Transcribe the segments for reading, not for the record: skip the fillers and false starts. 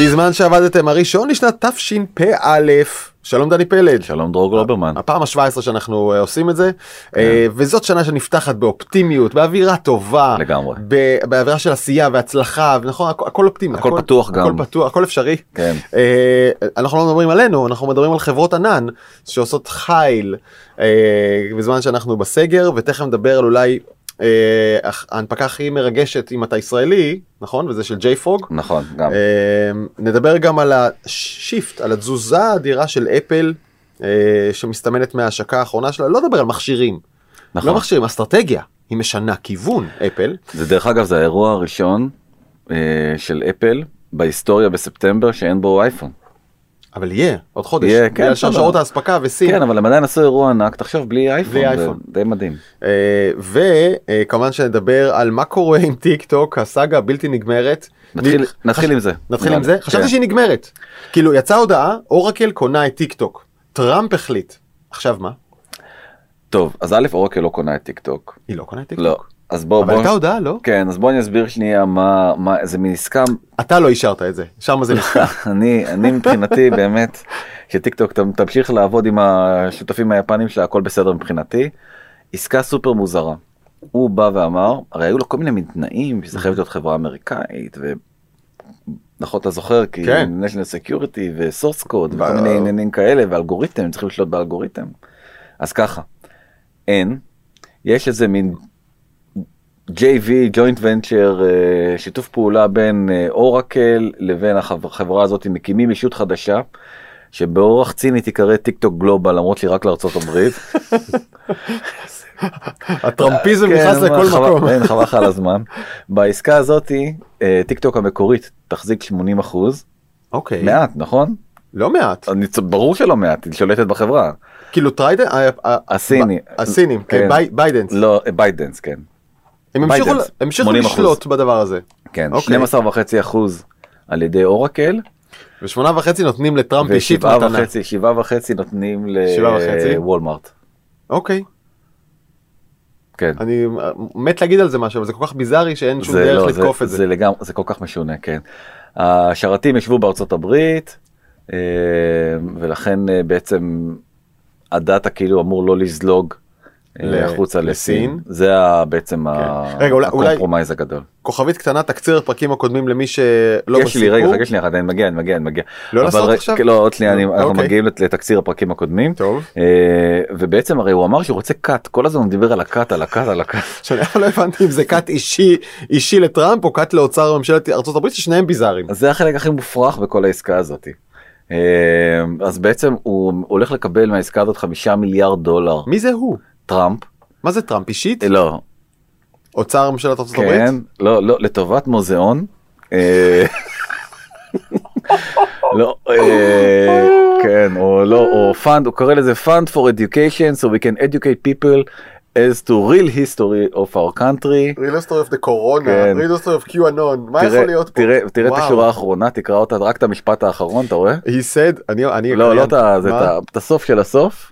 בזמן שעבדתם הראשון לשנת תשפ"א. שלום דני פלד. שלום דרוג לוברמן. הפעם ה-17 שאנחנו עושים את זה, וזאת שנה שנפתחת באופטימיות, באווירה טובה. לגמרי. באווירה של עשייה והצלחה, ונכון, הכל אופטימי. הכל פתוח גם. הכל פתוח, הכל אפשרי. כן. אנחנו לא מדברים עלינו, אנחנו מדברים על חברות ענן, שעושות חיל, בזמן שאנחנו בסגר, ותכף נדבר על אולי... ההנפקה הכי מרגשת אם אתה ישראלי, נכון? וזה של JFrog. נכון, גם. נדבר גם על השיפט, על התזוזה האדירה של אפל, שמסתמנת מההשקה האחרונה שלה. לא נדבר על מכשירים. נכון. לא מכשירים, אסטרטגיה. היא משנה כיוון, אפל. זה דרך אגב, זה האירוע הראשון של אפל בהיסטוריה בספטמבר שאין בו אייפון. אבל יהיה, עוד חודש. יהיה, כן. בגלל שרשרות ההספקה וסין. כן, אבל למדי נעשו אירוע ענק, תחשוב, בלי אייפון. בלי אייפון. זה די מדהים. וכמובן שנדבר על מה קורה עם טיק טוק, הסאגה הבלתי נגמרת. נתחיל עם זה. נתחיל עם זה? חשבתי שהיא נגמרת. כאילו, יצאה הודעה, אורקל קונה את טיק טוק. טראמפ החליט. עכשיו מה? טוב, אז א', אורקל לא קונה את טיק טוק. היא לא קונה את טיק טוק. אבל אתה הודעה, לא? כן, אז בואו אני אסביר שנייה מה, זה מנסכם. אתה לא אישרת את זה, שם זה נסכם. אני מבחינתי באמת, שטיק טוק תמשיך לעבוד עם השותפים היפנים שלה, הכל בסדר מבחינתי. עסקה סופר מוזרה. הוא בא ואמר, הרי היו לו כל מיני מתנאים, שזה חייבת להיות חברה אמריקאית, נכון אתה זוכר, כי national security ו-source code, וכל מיני עניינים כאלה, ואלגוריתם, צריכים לשלוט באלגוריתם. אז ככה, אין, יש איזה מין... JV, Joint Venture, שיתוף פעולה בין אורקל לבין החברה הזאת, מקימים אישות חדשה, שבאורח ציני תיקרא טיק טוק גלובל, למרות שהיא רק לארצות הברית. הטראמפיזם נכנס לכל מקום. אין, חבל לך על הזמן. בעסקה הזאת, טיק טוק המקורית תחזיק 80%. אוקיי. מעט, נכון? לא מעט. ברור שלא מעט, היא שולטת בחברה. כאילו טריידן? הסיני. הסינים, ביידנס. לא, ביידנס, כן. הם המשיכו לשלוט בדבר הזה. כן, 12.5% על ידי אורקל. ו8.5 נותנים לטראמפ אישית מתנה. ו7.5 נותנים לוולמארט. אוקיי. כן. אני מת להגיד על זה משהו, אבל זה כל כך ביזארי שאין שום דרך לתקוף את זה. זה כל כך משונה, כן. השרתים ישבו בארצות הברית, ולכן בעצם הדאטה כאילו אמור לא לזלוג לחוצה לסין, זה בעצם הקומפרומייז הגדול. כוכבית קטנה, תקציר פרקים הקודמים למי שלא בסיפור. יש לי, אני מגיע. לא לעשות עכשיו? לא, עוד שנייה, אנחנו מגיעים לתקציר הפרקים הקודמים. טוב. ובעצם הרי הוא אמר שהוא רוצה קאט, כל הזמן דיבר על הקאט, שאני לא הבנתי אם זה קאט אישי לטראמפ או קאט לאוצר ממשלת ארצות הברית, ששניהם ביזאריים. אז זה החלק הכי מופרך בכל העסקה הזאת. אז בעצם הוא הולך לקבל מהעסקה הזאת $5 מיליארד. מי זה הוא? טראמפ. מה זה טראמפ? אישית? לא. אוצר ממשלת ארצות הברית? כן, לא, לטובת מוזיאון. לא, כן, או פאנד, הוא קורא לזה Fund for Education, so we can educate people as to real history of our country. real history of the corona, real history of QAnon, מה יכול להיות פה? תראה את השורה האחרונה, תקרא אותה, רק את המשפט האחרון, אתה רואה? He said, אני... לא, זה את הסוף של הסוף.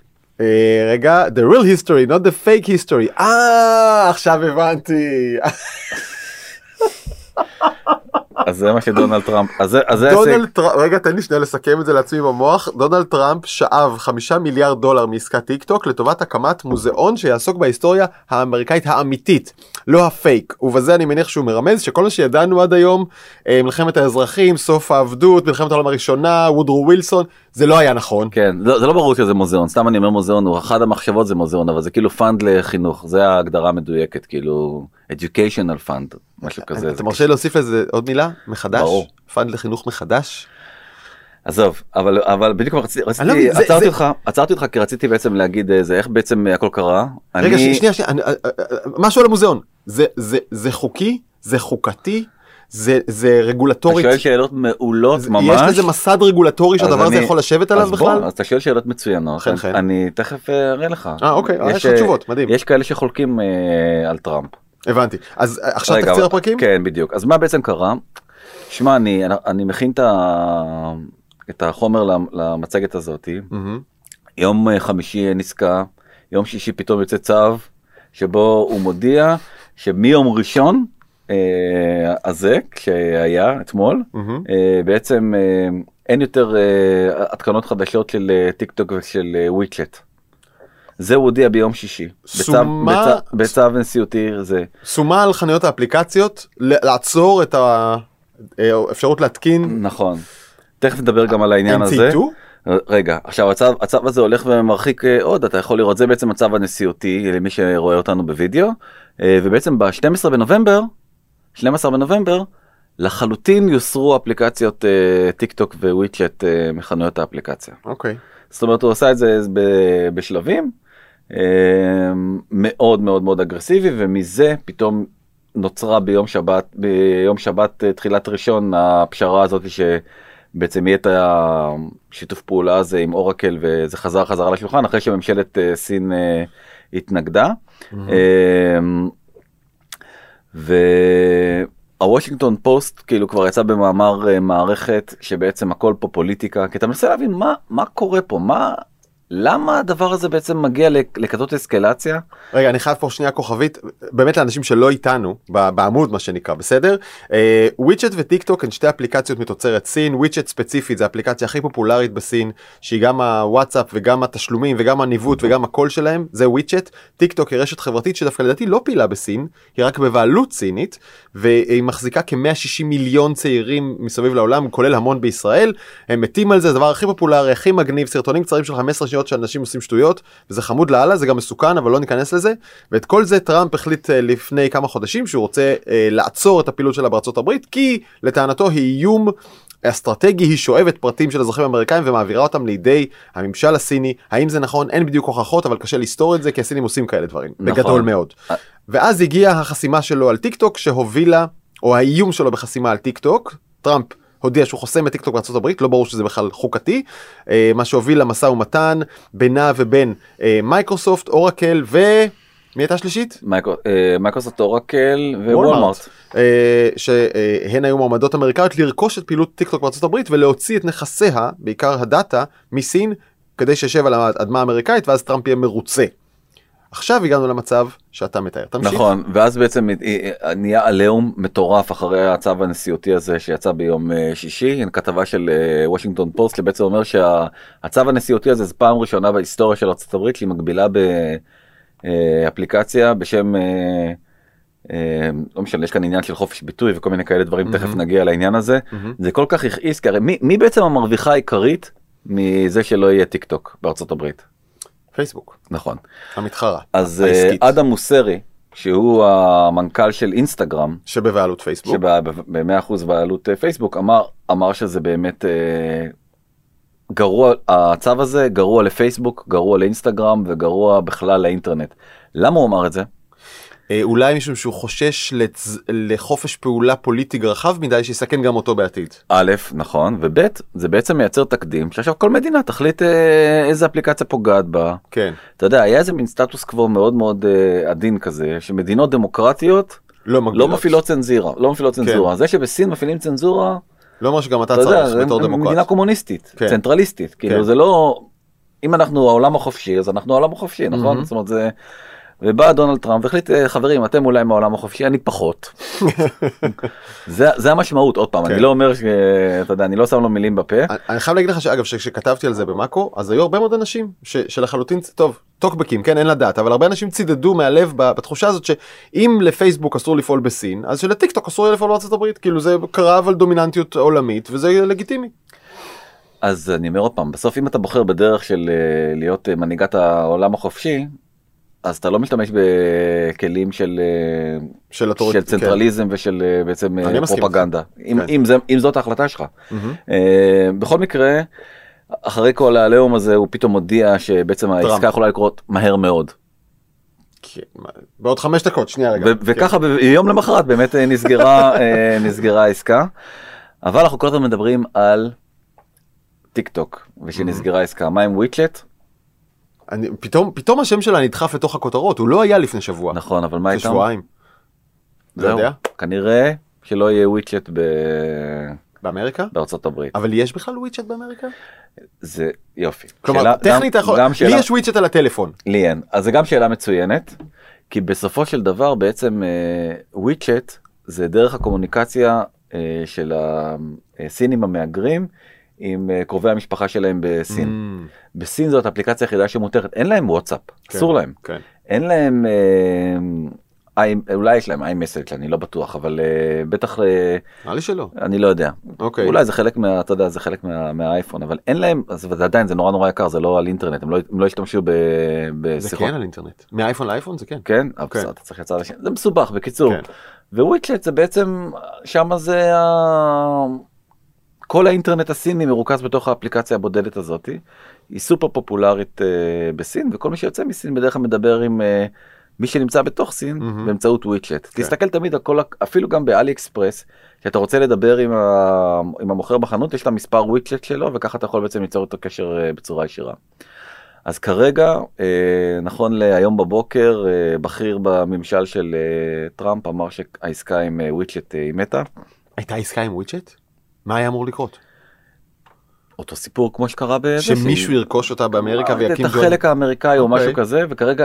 רגע, the real history, not the fake history. עכשיו הבנתי. אז זה מה שדונלד טראמפ. רגע, תן לי שנייה לסכם את זה לעצמי במוח. דונלד טראמפ שאב $5 מיליארד מעסקת טיק טוק לטובת הקמת מוזיאון שיעסוק בהיסטוריה האמריקאית האמיתית, לא הפייק. ובזה אני מניח שהוא מרמז שכל מה שידענו עד היום, מלחמת האזרחים, סוף העבדות, מלחמת העולם הראשונה, וודרו ווילסון, זה לא היה נכון. כן, זה לא ברור שזה מוזיאון. סתם אני אומר מוזיאון, אחד המחשבות זה מוזיאון, אבל זה כאילו פאנד לחינוך. זה ההגדרה המדויקת, כאילו educational fund, משהו כזה. אתה מרשה להוסיף לזה עוד מילה? מחדש? פאנד לחינוך מחדש? עזוב, אבל בדיוק עצרתי אותך כי רציתי בעצם להגיד איך בעצם הכל קרה. רגע, שנייה, משהו על המוזיאון. זה חוקי? זה חוקתי? זה רגולטורית? אתה שואל שאלות מעולות ממש. יש לזה מסד רגולטורי שהדבר הזה יכול לשבת עליו בכלל? אז אתה שואל שאלות מצוינות. אני תכף אראה לך. אוקיי, יש לך תשובות, מדהים. יש כאלה שחולקים על טראמפ. הבנתי. אז עכשיו תקציר הפרקים? כן, בדיוק. אז מה בעצם קרה? שמע, אני מכין את החומר למצגת הזאת. יום חמישי נסקה, יום שישי פתאום יוצא צו, שבו הוא מודיע שמיום ראשון הזה, שהיה אתמול, בעצם אין יותר התקנות חדשות לטיק טוק ושל וויצ'אט. זה הוא הודיע ביום שישי. בצו נשיאותי זה. סומה על חנויות האפליקציות, לעצור את האפשרות להתקין. נכון. תכף נדבר גם על העניין הזה. רגע, עכשיו הצו הזה הולך ומרחיק עוד, אתה יכול לראות, זה בעצם הצו הנשיאותי למי שרואה אותנו בווידאו, ובעצם ב-12 בנובמבר, לחלוטין יוסרו אפליקציות טיק טוק וויצ'אט מחנויות האפליקציה. אוקיי. זאת אומרת, הוא עושה את זה בשלבים, מאוד מאוד מאוד אגרסיבי, ומזה פתאום נוצרה ביום שבת תחילת ראשון הפשרה הזאת שבעצם יהיה את השיתוף פעולה הזה עם אורקל, וזה חזרה לשולחן אחרי שממשלת סין התנגדה. והוושינגטון פוסט כאילו כבר יצא במאמר מערכת שבעצם הכל פה פוליטיקה, כי אתה מנסה להבין מה קורה פה, למה הדבר הזה בעצם מגיע לכזאת אסקלציה? רגע, אני חייב פה שנייה כוכבית, באמת לאנשים שלא איתנו, בעמוד מה שנקרא, בסדר? וויצ'אט וטיק טוק הן שתי אפליקציות מתוצרת סין, וויצ'אט ספציפית, זו האפליקציה הכי פופולרית בסין, שהיא גם הוואטסאפ וגם התשלומים וגם הניווט וגם הכל שלהם, זה וויצ'אט. טיק טוק היא רשת חברתית שדווקא לדעתי לא פעילה בסין, היא רק בבעלות סינית, והיא מחזיקה כ-160 מיליון צעירים מסביב לעולם, כולל המון בישראל, הם מתים על זה, הדבר הכי פופולרי, הכי מגניב, סרטונים קצרים של 15 שניות שאנשים עושים שטויות, וזה חמוד לעלה, זה גם מסוכן, אבל לא ניכנס לזה. ואת כל זה טראמפ החליט לפני כמה חודשים שהוא רוצה לעצור את הפעילות שלה בארצות הברית, כי לטענתו היא איום אסטרטגי, היא שואבת פרטים של אזרחים אמריקאים ומעבירה אותם לידי הממשל הסיני. האם זה נכון? אין בדיוק הוכחות, אבל קשה לסתור את זה, כי הסינים עושים כאלה דברים, נכון. בגדול מאוד. ואז הגיעה החסימה שלו על טיק טוק שהובילה, או האיום שלו בחסימה על טיק טוק, טראמפ הודיע שהוא חוסם את טיקטוק בארצות הברית, לא ברור שזה בכלל חוקתי, מה שהוביל למשא ומתן בינה ובין מייקרוסופט, אורקל ו... מי הייתה שלישית? מייקרוסופט, אורקל ווולמרט. שהן היו מעמדות אמריקאיות לרכוש את פעילות טיקטוק בארצות הברית, ולהוציא את נכסיה, בעיקר הדאטה, מסין, כדי שישב על האדמה האמריקאית, ואז טראמפ יהיה מרוצה. עכשיו הגענו למצב שאתה מתאר. תמשיך. נכון, ואז בעצם נהיה עליהום מטורף אחרי הצו הנשיאותי הזה שיצא ביום שישי, כתבה של וושינגטון פוסט, שבעצם אומר שהצו הנשיאותי הזה זה פעם ראשונה בהיסטוריה של ארצות הברית, שהיא מגבילה באפליקציה בשם, לא משנה, יש כאן עניין של חופש ביטוי וכל מיני כאלה דברים, תכף נגיע לעניין הזה. זה כל כך הכעיס, כי הרי מי בעצם המרוויחה העיקרית מזה שלא יהיה טיק טוק בארצות הברית? פייסבוק. נכון. המתחרה. אז אדם מוסרי, שהוא המנכ"ל של אינסטגרם. שבבעלות פייסבוק. שב-100% בעלות פייסבוק, אמר שזה באמת גרוע, הצו הזה גרוע לפייסבוק, גרוע לאינסטגרם וגרוע בכלל לאינטרנט. למה הוא אמר את זה? אולי משום שהוא חושש לחופש פעולה פוליטי רחב מדי שיסכן גם אותו בעתיד. א', נכון, וב', זה בעצם מייצר תקדים, שעכשיו כל מדינה תחליט איזה אפליקציה פוגעת בה. כן. אתה יודע, היה איזה מין סטטוס קוו מאוד מאוד עדין כזה, שמדינות דמוקרטיות לא מפעילות צנזורה. לא מפעילות צנזורה. זה שבסין מפעילים צנזורה... לא אומר שגם אתה צריך בתור דמוקרט. מדינה קומוניסטית, צנטרליסטית. כאילו זה לא... אם אנחנו העולם החופשי, אז אנחנו העולם החופשי, נכון? זאת אומרת, זה... ובא דונלד טראמפ והחליט, חברים, אתם אולי מהעולם החופשי, אני פחות. זה המשמעות, עוד פעם, אני לא אומר, אתה יודע, אני לא שם לו מילים בפה. אני חייב להגיד לך שאגב, כשכתבתי על זה במאקו, אז היו הרבה מאוד אנשים שלחלוטין, טוב, טוקבקים, כן, אין לדעת, אבל הרבה אנשים צידדו מהלב בתחושה הזאת שאם לפייסבוק אסור לפעול בסין, אז שלטיקטוק אסור לפעול בארצות הברית, כאילו זה קרב על דומיננטיות עולמית, וזה לגיטימי. אז אני אומר עוד פעם, בסוף אם אתה בוחר בדרך של להיות מנהיגת העולם החופשי, אז אתה לא משתמש בכלים של צנטרליזם ושל בעצם פרופגנדה. אם זאת ההחלטה שלך. בכל מקרה, אחרי כל העליהום הזה, הוא פתאום הודיע שבעצם העסקה יכולה לקרות מהר מאוד. בעוד 5 דקות, שנייה רגע. וככה ביום למחרת באמת נסגרה העסקה. אבל אנחנו כל הזמן מדברים על טיק טוק, ושנסגרה העסקה. מה עם וויצ'אט? פתאום השם שלה נדחף לתוך הכותרות, הוא לא היה לפני שבוע. נכון, אבל מה הייתם? שבועיים. זהו, כנראה שלא יהיה וויצ'אט באמריקה? בארצות הברית. אבל יש בכלל וויצ'אט באמריקה? זה יופי. כלומר, טכנית, לי יש וויצ'אט על הטלפון. לי אין. אז זה גם שאלה מצוינת, כי בסופו של דבר בעצם וויצ'אט זה דרך הקומוניקציה של הסינים המאגרים עם קרובי המשפחה שלהם בסין. בסין זאת אפליקציה היחידה שמותרת, אין להם וואטסאפ, אסור להם. אין להם, אולי יש להם iMessage, אני לא בטוח, אבל בטח... נראה לי שלא. אני לא יודע. אולי זה חלק מה, אתה יודע, זה חלק מהאייפון, אבל אין להם, אז עדיין זה נורא נורא יקר, זה לא על אינטרנט, הם לא השתמשו בשיחות. זה כן על אינטרנט. מהאייפון לאייפון זה כן. כן, אבל אתה צריך לצד השני. זה מסובך, בקיצור. וויצ'אט זה בעצם, שמה זה... כל האינטרנט הסיני מרוכז בתוך האפליקציה הבודדת הזאת, היא סופר פופולרית בסין, וכל מי שיוצא מסין בדרך כלל מדבר עם מי שנמצא בתוך סין, באמצעות וויצ'אט. תסתכל תמיד, אפילו גם באלי אקספרס, שאתה רוצה לדבר עם המוכר בחנות, יש לה מספר וויצ'אט שלו, וככה אתה יכול בעצם ליצור אותו קשר בצורה ישירה. אז כרגע, נכון להיום בבוקר, בכיר בממשל של טראמפ אמר שהעסקה עם וויצ'אט היא מתה. הייתה עסקה עם וויצ'אט? מה היה אמור לקרות? אותו סיפור כמו שקרה באיזה... שמישהו ירכוש אותה באמריקה ויקים ג'ון. את החלק האמריקאי או משהו כזה, וכרגע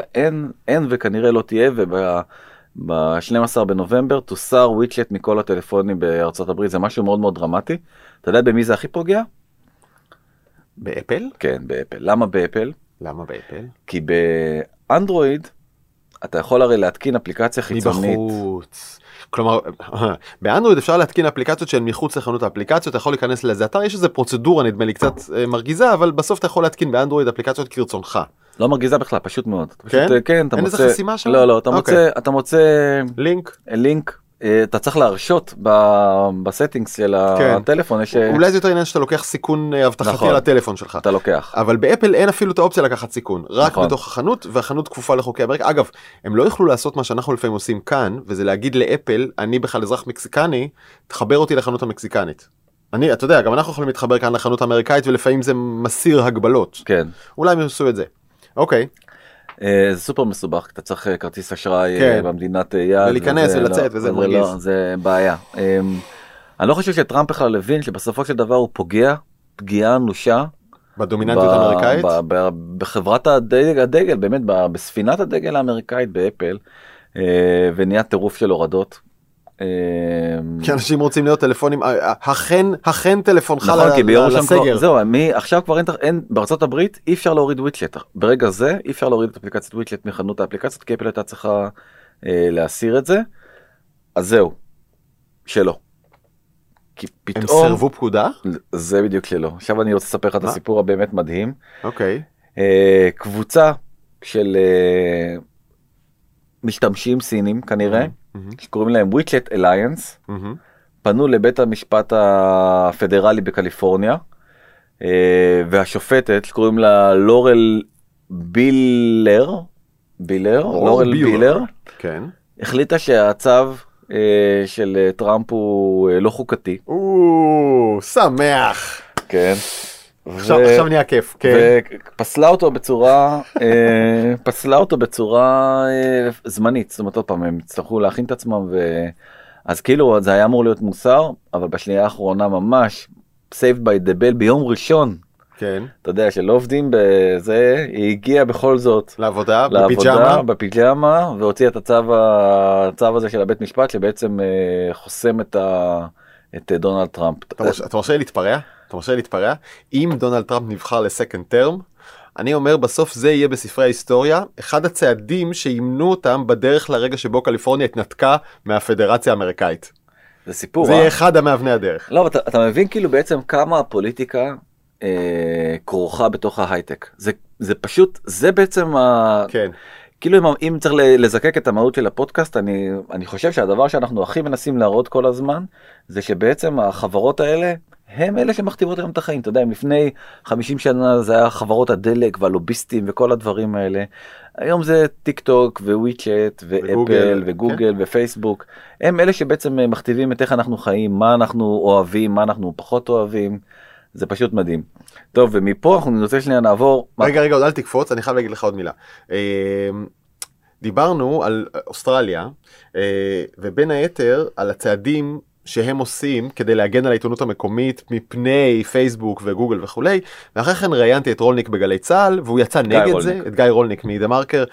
אין וכנראה לא תהיה, וב-12 בנובמבר תוסר וויצ'אט מכל הטלפונים בארצות הברית, זה משהו מאוד מאוד דרמטי. אתה יודע במי זה הכי פוגע? באפל? כן, באפל. למה באפל? כי באנדרואיד אתה יכול הרי להתקין אפליקציה חיצונית. מבחוץ. כלומר, באנדרואיד אפשר להתקין אפליקציות שהן מחוץ לחנות האפליקציות, אתה יכול להיכנס לאיזה אתר, יש איזו פרוצדורה, נדמה לי קצת מרגיזה, אבל בסוף אתה יכול להתקין באנדרואיד אפליקציות כרצונך. לא מרגיזה בכלל, פשוט מאוד. כן, אין איזה חסימה שם? לא, אתה מוצא... לינק. אתה צריך להרשות בסטינגס של הטלפון. אולי זה יותר עניין שאתה לוקח סיכון אבטחתי על הטלפון שלך. אתה לוקח. אבל באפל אין אפילו את האופציה לקחת סיכון. רק בתוך החנות, והחנות כפופה לחוקי אמריקה. אגב, הם לא יכלו לעשות מה שאנחנו לפעמים עושים כאן, וזה להגיד לאפל, אני בכלל אזרח מקסיקני, תחבר אותי לחנות המקסיקנית. אתה יודע, גם אנחנו יכולים להתחבר כאן לחנות האמריקאית, ולפעמים זה מסיר הגבלות. כן. אולי הם עשו את זה. אוקיי. זה סופר מסובך, אתה צריך כרטיס אשראי במדינת יד. ולהיכנס ולצאת, וזה מרגיז. זה בעיה. אני לא חושב שטראמפ בכלל הבין שבסופו של דבר הוא פוגע, פגיעה אנושה. בדומיננטיות האמריקאית? בחברת הדגל, באמת, בספינת הדגל האמריקאית באפל, ונהיה טירוף של הורדות. כי אנשים רוצים להיות טלפונים, החן טלפונך לסגר. זהו, עכשיו כבר אין, בארצות הברית אי אפשר להוריד וויצ'אט, ברגע זה אי אפשר להוריד את אפליקציית וויצ'אט מחנות האפליקציות, כי אפל הייתה צריכה להסיר את זה, אז זהו, שלא. הם סרבו פקודה? זה בדיוק שלא. עכשיו אני רוצה לספר לך את הסיפור הבאמת מדהים. אוקיי. קבוצה של משתמשים סינים כנראה, שקוראים להם וויצ'אט אליינס, פנו לבית המשפט הפדרלי בקליפורניה, והשופטת שקוראים לה לורל בילר, החליטה שהצו של טראמפ הוא לא חוקתי. שמח. כן. עכשיו נהיה כיף. פסלה אותו בצורה זמנית, זאת אומרת עוד פעם, הם יצטרכו להכין את עצמם, אז כאילו זה היה אמור להיות מוסר, אבל בשנייה האחרונה ממש, saved by the bell ביום ראשון, אתה יודע שלא עובדים בזה, היא הגיעה בכל זאת, לעבודה, בפיג'אמה, והוציאה את הצו הזה של הבית משפט, שבעצם חוסם את דונלד טראמפ. אתה רוצה להתפרע? אם דונלד טראמפ נבחר לסקנד טרם, אני אומר בסוף זה יהיה בספרי ההיסטוריה, אחד הצעדים שימנו אותם בדרך לרגע שבו קליפורניה התנתקה מהפדרציה האמריקאית. זה סיפור. זה יהיה אחד המאבני הדרך. לא, אתה מבין כאילו בעצם כמה הפוליטיקה כרוכה בתוך ההייטק. זה פשוט, זה בעצם ה... כן. כאילו אם צריך לזקק את המהות של הפודקאסט, אני חושב שהדבר שאנחנו הכי מנסים להראות כל הזמן, זה שבעצם החברות האלה, הם אלה שמכתיבות היום את החיים, אתה יודע, אם לפני 50 שנה זה היה חברות הדלק והלוביסטים וכל הדברים האלה, היום זה טיק טוק וויצ'אט ואפל וגוגל ופייסבוק, הם אלה שבעצם מכתיבים את איך אנחנו חיים, מה אנחנו אוהבים, מה אנחנו פחות אוהבים, זה פשוט מדהים. טוב, ומפה אנחנו נרצה שנייה נעבור... רגע, עוד אל תקפוץ, אני חייב להגיד לך עוד מילה. דיברנו על אוסטרליה, ובין היתר על הצעדים, שהם עושים כדי להגן על העיתונות המקומית מפני פייסבוק וגוגל וכולי, ואחרי כן ראיינתי את רולניק בגלי צהל, והוא יצא נגד זה, את גיא רולניק מדמרקר,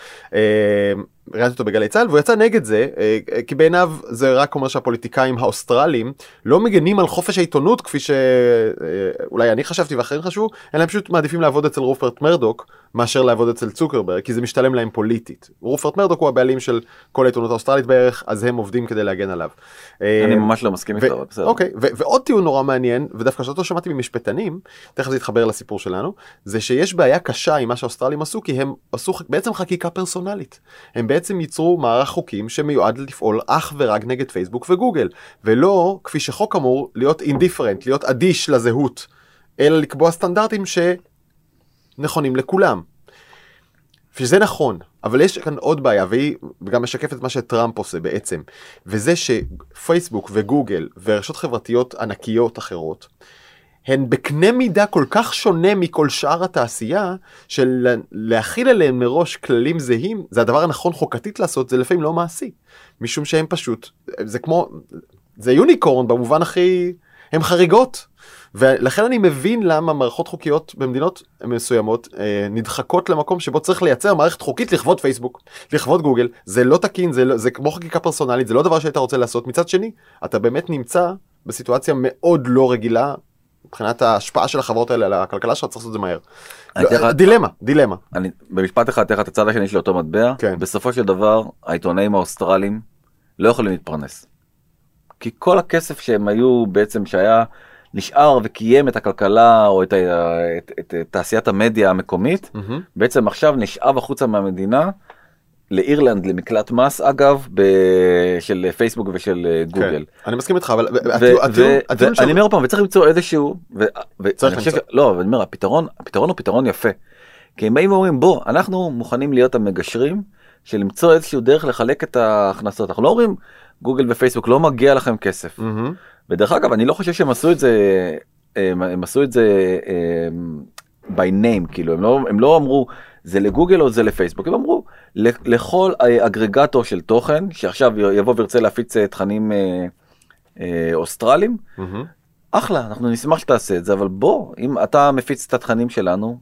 ראיתי אותו בגלי צהל, והוא יצא נגד זה, כי בעיניו זה רק אומר שהפוליטיקאים האוסטרליים לא מגנים על חופש העיתונות, כפי שאולי אני חשבתי ואחרים חשבו, אלא פשוט מעדיפים לעבוד אצל רופרט מרדוק, מאשר לעבוד אצל צוקרברג, כי זה משתלם להם פוליטית. רופרט מרדוק הוא הבעלים של כל העיתונות האוסטרלית בערך, אז הם עובדים כדי להגן עליו. אני ממש לא מסכים איתו. אוקיי, ועוד טיעון נורא מעניין, ודווקא שאותו שמעתי ממשפטנים, תכף זה יתחבר לסיפור שלנו, זה שיש בעיה קשה עם מה שהאוסטרלים עשו, כי הם עשו בעצם חקיקה פרסונלית. הם בעצם ייצרו מערך חוקים שמיועד לפעול אך ורק נגד פייסבוק וגוגל, ולא, כפי שחוק אמור, להיות אינדיפרנט, להיות אדיש לזהות, אלא לקבוע סטנדרטים שנכונים לכולם. שזה נכון, אבל יש כאן עוד בעיה, והיא גם משקפת מה שטראמפ עושה בעצם, וזה שפייסבוק וגוגל ורשות חברתיות ענקיות אחרות, הן בקנה מידה כל כך שונה מכל שאר התעשייה, של להכיל עליהן מראש כללים זהים, זה הדבר הנכון חוקתית לעשות, זה לפעמים לא מעשי. משום שהם פשוט, זה כמו, זה יוניקורן במובן הכי, הם חריגות. ולכן אני מבין למה מערכות חוקיות במדינות מסוימות נדחקות למקום שבו צריך לייצר מערכת חוקית לכבוד פייסבוק, לכבוד גוגל, זה לא תקין, זה כמו חקיקה פרסונלית, זה לא דבר שהיית רוצה לעשות. מצד שני, אתה באמת נמצא בסיטואציה מאוד לא רגילה, מבחינת ההשפעה של החברות האלה על הכלכלה שלה, צריך לעשות את זה מהר. דילמה. במשפט אחד, תחת הצד השני של אותו מטבע, בסופו של דבר, העיתונאים האוסטרלים לא יכולים להתפרנס. כי כל הכסף שהם היו בעצם שהיה נשאר וקיים את הכלכלה או את תעשיית המדיה המקומית, בעצם עכשיו נשאב החוצה מהמדינה לאירלנד, למקלט מס, אגב, של פייסבוק ושל גוגל. אני מסכים איתך, אבל אני אומר פעם, וצריך למצוא איזשהו, לא, אני אומר, הפתרון הוא פתרון יפה. כי אם אומרים, בוא, אנחנו מוכנים להיות המגשרים, של למצוא איזשהו דרך לחלק את ההכנסות. אנחנו לא אומרים, גוגל ופייסבוק לא מגיע לכם כסף. ודרך אגב, אני לא חושב שהם עשו את זה, הם עשו את זה by name, כאילו, הם לא אמרו, זה לגוגל או זה לפייסבוק, הם אמרו, לכל אגרגטור של תוכן, שעכשיו יבוא וירצה להפיץ תכנים אוסטרליים, אחלה, אנחנו נשמח שתעשה את זה, אבל בוא, אם אתה מפיץ את התכנים שלנו,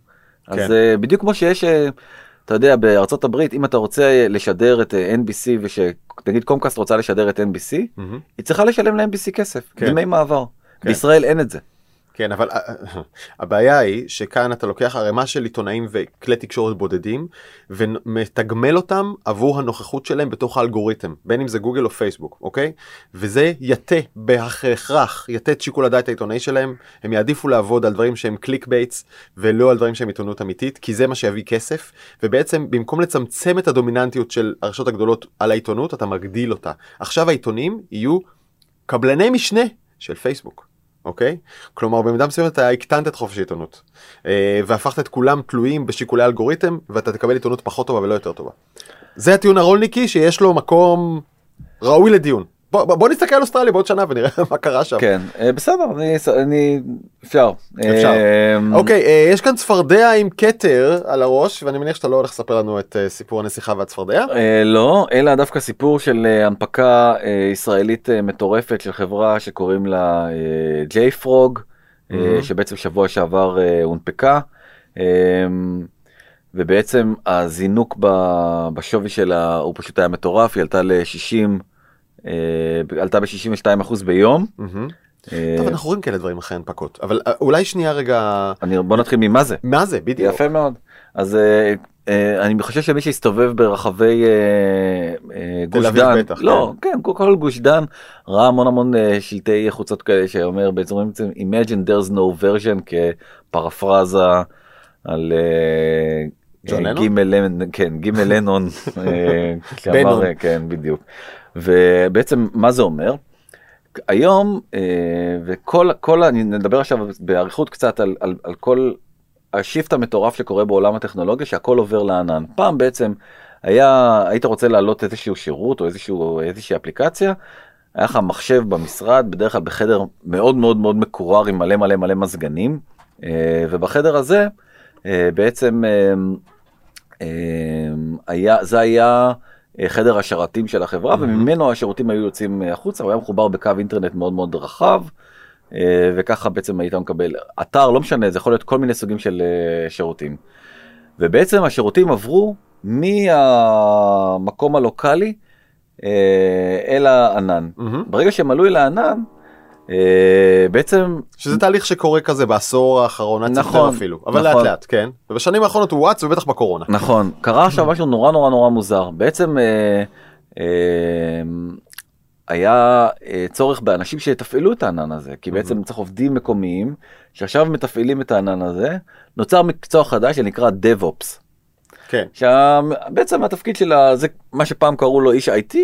אז בדיוק כמו שיש, אתה יודע, בארצות הברית, אם אתה רוצה לשדר את NBC, ושתגיד קומקאסט רוצה לשדר את NBC, היא צריכה לשלם ל-NBC כסף, דמי מעבר. בישראל אין את זה. כן, אבל הבעיה היא שכאן אתה לוקח הרמה של עיתונאים וכלי תקשורת בודדים, ומתגמל אותם עבור הנוכחות שלהם בתוך האלגוריתם, בין אם זה גוגל או פייסבוק, אוקיי? וזה יתה בהכרח, יתה את שיקול הדעת העיתונאי שלהם, הם יעדיפו לעבוד על דברים שהם קליק בייטס, ולא על דברים שהם עיתונות אמיתית, כי זה מה שיביא כסף, ובעצם במקום לצמצם את הדומיננטיות של הרשות הגדולות על העיתונות, אתה מגדיל אותה. עכשיו העיתונים יהיו קבלני משנה של פייסבוק. אוקיי? כלומר, במידה מסוימת אתה הקטנת את חופש העיתונות, והפכת את כולם תלויים בשיקולי אלגוריתם, ואתה תקבל עיתונות פחות טובה ולא יותר טובה. זה הטיעון הרולניקי שיש לו מקום ראוי לדיון. בוא נסתכל על אוסטרליה בעוד שנה ונראה מה קרה שם. כן, בסדר, אפשר. אוקיי, יש כאן צפרדע עם קטר על הראש, ואני מניח שאתה לא הולך לספר לנו את סיפור הנסיכה והצפרדע. לא, אלא דווקא סיפור של הנפקה ישראלית מטורפת של חברה שקוראים לה JFrog, שבעצם שבוע שעבר הונפקה, ובעצם הזינוק בשווי שלה הוא פשוט היה מטורף, היא עלתה ל-60, עלתה ב-62% ביום. טוב, אנחנו רואים כאלה דברים אחרי הנפקות, אבל אולי שנייה רגע... בוא נתחיל ממה זה. מה זה, בדיוק. יפה מאוד. אז אני חושב שמי שהסתובב ברחבי גוש דן, לא, כן, כל גוש דן, ראה המון המון שלטי חוצות כאלה, שאומר בעצם, imagine there's no version, כפרפרזה על... גימל לנון, שאמר, כן, בדיוק. ובעצם מה זה אומר? היום, וכל, אני נדבר עכשיו בעריכות קצת על כל השיפט המטורף שקורה בעולם הטכנולוגיה, שהכל עובר לענן. פעם בעצם היית רוצה להעלות איזשהו שירות או איזושהי אפליקציה, היה לך מחשב במשרד, בדרך כלל בחדר מאוד מאוד מאוד מקורר עם מלא מלא מלא מזגנים, ובחדר הזה בעצם זה היה חדר השרתים של החברה, וממנו השירותים היו יוצאים החוצה, הוא היה מחובר בקו אינטרנט מאוד מאוד רחב, וככה בעצם היית מקבל אתר, לא משנה, זה יכול להיות כל מיני סוגים של שירותים. ובעצם השירותים עברו מהמקום הלוקלי אל הענן. ברגע שהם עלו אל הענן, בעצם... שזה תהליך שקורה כזה בעשור האחרון, נכון, אפילו, אבל לאט לאט, כן. ובשנים האחרונות הוא וואץ, ובטח בקורונה. נכון, קרה עכשיו משהו נורא נורא נורא מוזר. בעצם היה צורך באנשים שתפעלו את הענן הזה, כי בעצם צריך עובדים מקומיים, שעכשיו מתפעלים את הענן הזה. נוצר מקצוע חדש שנקרא DevOps. כן. שבעצם התפקיד שלה, זה מה שפעם קראו לו איש IT,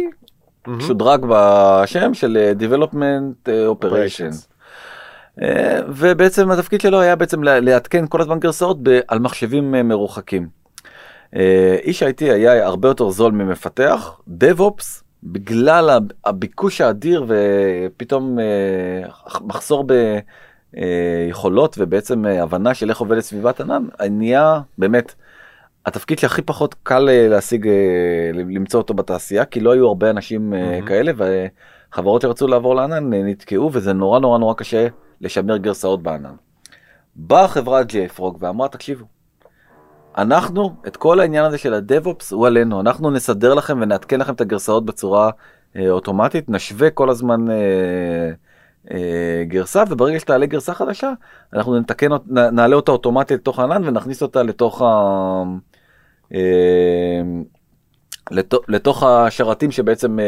שודרג בשם של Development Operations. ובעצם התפקיד שלו היה בעצם להתקן כל הזמן גרסאות על מחשבים מרוחקים. איש IT היה הרבה יותר זול ממפתח, DevOps, בגלל הביקוש האדיר ופתאום מחסור ביכולות ובעצם הבנה של איך עובדת סביבת ענן, נהיה באמת התפקיד שהכי פחות קל להשיג, למצוא אותו בתעשייה, כי לא היו הרבה אנשים כאלה, וחברות שרצו לעבור לענן נתקעו, וזה נורא נורא נורא קשה לשמר גרסאות בענן. באה חברת JFrog ואמרה, תקשיבו, אנחנו, את כל העניין הזה של הדב-אופס הוא עלינו, אנחנו נסדר לכם ונעדכן לכם את הגרסאות בצורה אוטומטית, נשווה כל הזמן גרסה, וברגע שתעלה גרסה חדשה, אנחנו נתקן, נעלה אותה אוטומטית לתוך הענן, ונכניס אותה לתוך לתוך השרתים שבעצם...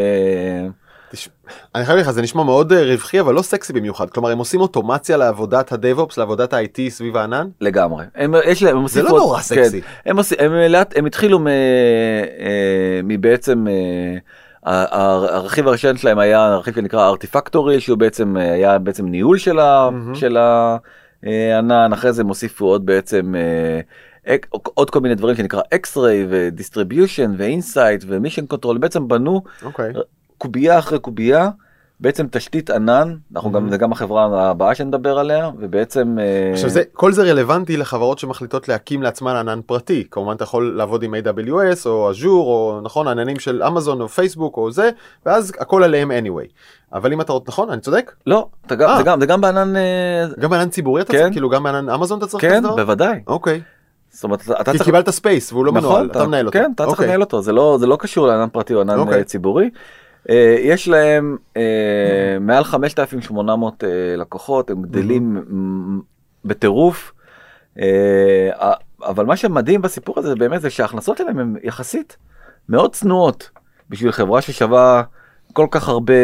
אני חייב לך, זה נשמע מאוד רווחי, אבל לא סקסי במיוחד. כלומר, הם עושים אוטומציה לעבודת הדב-אופס, לעבודת ה-IT סביב הענן? לגמרי. זה לא נורא סקסי. הם התחילו מבעצם... הרכיב הראשון שלהם היה הרכיב שנקרא Artifactory, שהוא בעצם היה בעצם ניהול של הענן. אחרי זה הם הוסיפו עוד בעצם... עוד כל מיני דברים שנקרא X-Ray ו-Distribution ו-Insight ו-Mission Control. בעצם בנו... קובייה אחרי קובייה, בעצם תשתית ענן, אנחנו גם, זה גם החברה הבאה שנדבר עליה, ובעצם... עכשיו זה, כל זה רלוונטי לחברות שמחליטות להקים לעצמן ענן פרטי, כמובן אתה יכול לעבוד עם AWS או Azure, או נכון, עננים של אמזון או פייסבוק או זה, ואז הכל עליהם anyway. אבל אם אתה עוד, נכון, אני צודק? לא, זה גם בענן... גם בענן ציבורי אתה צריך, כאילו גם בענן אמזון אתה צריך לסדר? כן, בוודאי. אוקיי. זאת אומרת, כי קיבלת ספייס והוא לא מנוהל, אתה מנהל אותו. כן, אתה צריך לנהל אותו, זה לא קשור לענן פרטי או ענן ציבורי. יש להם מעל 5,800 לקוחות, הם גדלים בטירוף, אבל מה שמדהים בסיפור הזה באמת זה שההכנסות שלהם הן יחסית מאוד צנועות, בשביל חברה ששווה כל כך הרבה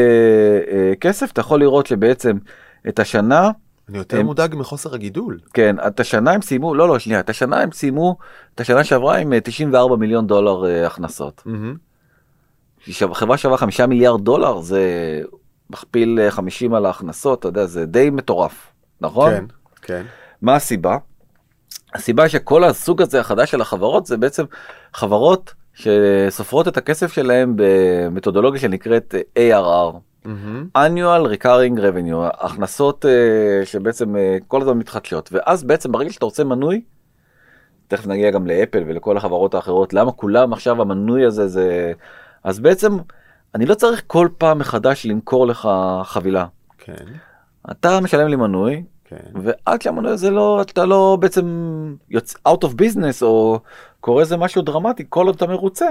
כסף, אתה יכול לראות שבעצם את השנה... אני יותר מודאג מחוסר הגידול. כן, את השנה הם סיימו, לא, שנייה, את השנה הם סיימו, את השנה שעברה עם $94 מיליון הכנסות. חברה שווה $5 מיליארד, זה מכפיל 50 על ההכנסות, אתה יודע, זה די מטורף, נכון? כן, כן. מה הסיבה? הסיבה שכל הסוג הזה החדש של החברות, זה בעצם חברות שסופרות את הכסף שלהם במתודולוגיה שנקראת ARR, annual recurring revenue, הכנסות שבעצם כל הזמן מתחדשות, ואז בעצם ברגע שאתה רוצה מנוי, תכף נגיע גם לאפל ולכל החברות האחרות, למה כולם עכשיו המנוי הזה זה... אז בעצם אני לא צריך כל פעם מחדש למכור לך חבילה. כן. אתה משלם לי מנוי, כן. ועד שהמנוי הזה לא, אתה לא בעצם יוצא out of business או קורה איזה משהו דרמטי, כל עוד אתה מרוצה,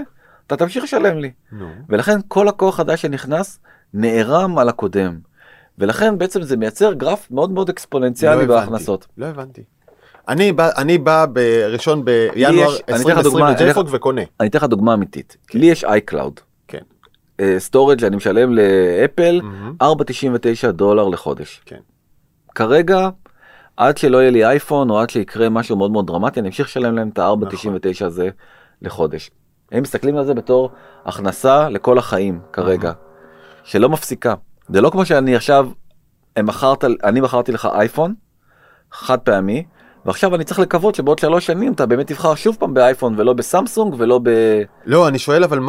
אתה תמשיך לשלם לי. נו. ולכן כל הכוח חדש שנכנס נערם על הקודם. ולכן בעצם זה מייצר גרף מאוד מאוד אקספוננציאלי בהכנסות. לא הבנתי. אני בא בראשון בינואר 2020 לג'ייפרוג וקונה. אני אתן לך דוגמה אמיתית. לי יש iCloud. כן. סטורג' אני משלם לאפל, $4.99 לחודש. כן. כרגע, עד שלא יהיה לי אייפון, או עד שיקרה משהו מאוד מאוד דרמטי, אני אמשיך לשלם להם את ה-$4.99 הזה לחודש. הם מסתכלים על זה בתור הכנסה לכל החיים, כרגע. שלא מפסיקה. זה לא כמו שאני עכשיו, אני בחרתי לך אייפון, חד פעמי, ועכשיו אני צריך לקוות שבעוד 3 שנים אתה באמת תבחר שוב פעם באייפון ולא בסמסונג ולא ב... לא, אני שואל אבל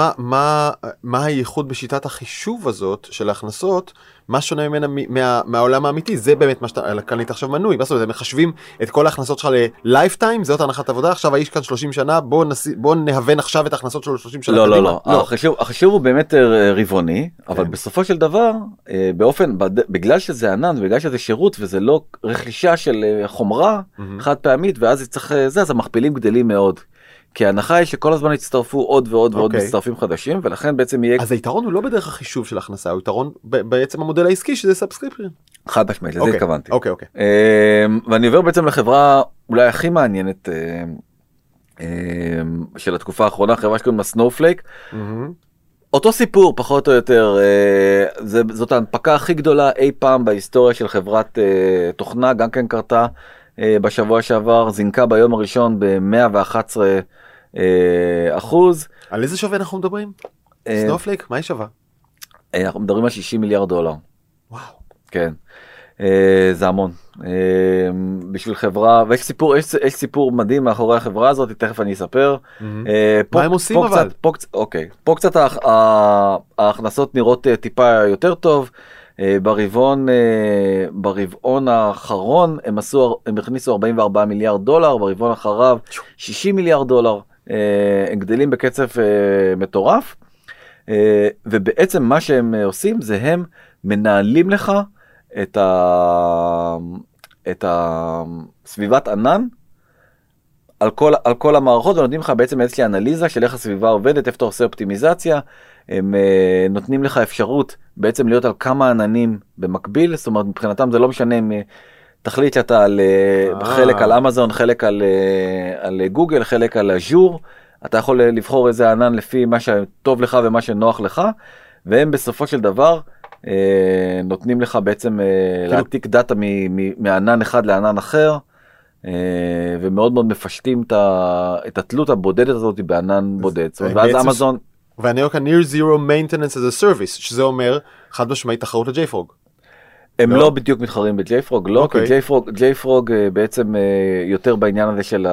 מה הייחוד בשיטת החישוב הזאת של ההכנסות, מה שונה ממנה מהעולם האמיתי, זה באמת מה שאתה קנית עכשיו מנוי, מה זאת אומרת, הם מחשבים את כל ההכנסות שלך ל-lifetime, זאת הנחת עבודה, עכשיו האיש כאן 30 שנה, בוא נהוון עכשיו את ההכנסות שלו 30 שנה קדימה. לא, לא, לא, החישוב הוא באמת רבעוני, אבל בסופו של דבר, בגלל שזה ענן, בגלל שזה שירות, וזה לא רכישה של חומרה חד פעמית, ואז זה צריך, אז המכפילים גדלים מאוד. כי ההנחה היא שכל הזמן יצטרפו עוד ועוד ועוד מצטרפים חדשים, ולכן בעצם יהיה... אז היתרון הוא לא בדרך החישוב של הכנסה, הוא יתרון בעצם המודל העסקי שזה סאבסקריפשן. חד משמעית, לזה התכוונתי. אוקיי. ואני עובר בעצם לחברה אולי הכי מעניינת של התקופה האחרונה, חברה שקוראים לה סנואופלייק. אותו סיפור פחות או יותר, זאת ההנפקה הכי גדולה אי פעם בהיסטוריה של חברת תוכנה, גם כן קרתה בשבוע שעבר, זינקה ביום הראשון ב-111%. על איזה שווה אנחנו מדברים? סנואופלייק, מה היא שווה? אנחנו מדברים על $60 מיליארד. וואו. כן. זה המון. בשביל חברה, ויש סיפור, יש סיפור מדהים מאחורי החברה הזאת, תכף אני אספר. מה הם עושים אבל? אוקיי. פה קצת ההכנסות נראות טיפה יותר טוב. ברבעון האחרון הם הכניסו $44 מיליארד, ברבעון אחריו $60 מיליארד, הם גדלים בקצב מטורף, ובעצם מה שהם עושים זה הם מנהלים לך את סביבת ענן על כל המערכות, ונותנים לך בעצם איזושהי אנליזה של איך הסביבה עובדת, איפה אתה עושה אופטימיזציה, הם נותנים לך אפשרות בעצם להיות על כמה עננים במקביל, זאת אומרת מבחינתם זה לא משנה אם תחליט שאתה על חלק על אמזון, חלק על גוגל, חלק על אג'ור, אתה יכול לבחור איזה ענן לפי מה שטוב לך ומה שנוח לך, והם בסופו של דבר נותנים לך בעצם להעתיק דאטה מענן אחד לענן אחר, ומאוד מאוד מפשטים את התלות הבודדת הזאת בענן בודד, זאת אומרת ואז אמזון... והניוק ה-Near Zero Maintenance as a Service, שזה אומר חד משמעית תחרות ל-JFrog. הם לא בדיוק מתחרים ב-JFrog, לא, כי JFrog בעצם יותר בעניין הזה של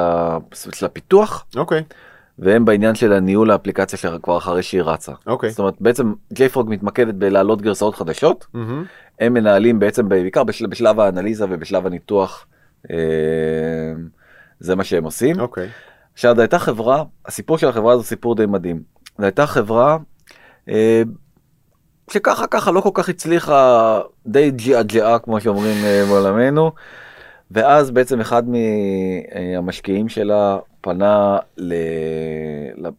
הפיתוח, והם בעניין של הניהול האפליקציה שכבר אחרי שהיא רצה. זאת אומרת, בעצם JFrog מתמקדת בלהעלות גרסאות חדשות, הם מנהלים בעצם בעיקר בשלב האנליזה ובשלב הניתוח, זה מה שהם עושים. עכשיו, הייתה חברה, הסיפור של החברה הזו סיפור די מדהים. זו הייתה חברה שככה ככה לא כל כך הצליחה, די ג'עה כמו שאומרים בעולמנו, ואז בעצם אחד מהמשקיעים שלה פנה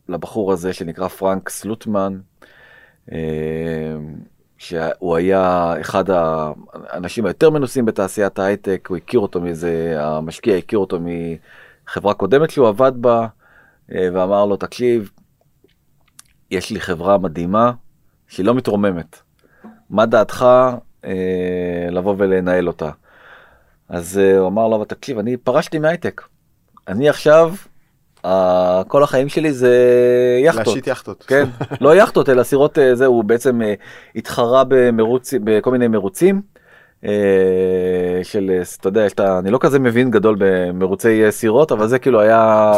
לבחור הזה שנקרא פרנק סלוטמן, שהוא היה אחד האנשים היותר מנוסים בתעשיית ההייטק, הוא הכיר אותו מזה, המשקיע הכיר אותו מחברה קודמת שהוא עבד בה, ואמר לו תקשיב, יש לי חברה מדהימה שהיא לא מתרוממת. מה דעתך לבוא ולנהל אותה? אז הוא אמר לו, תקשיב, אני פרשתי מהייטק. אני עכשיו, כל החיים שלי זה יחטות. להשית יחטות. כן, לא יחטות, אלא סירות זה, הוא בעצם התחרה בכל מיני מרוצים. של, אתה יודע, אני לא כזה מבין גדול במרוצי סירות, אבל זה כאילו היה,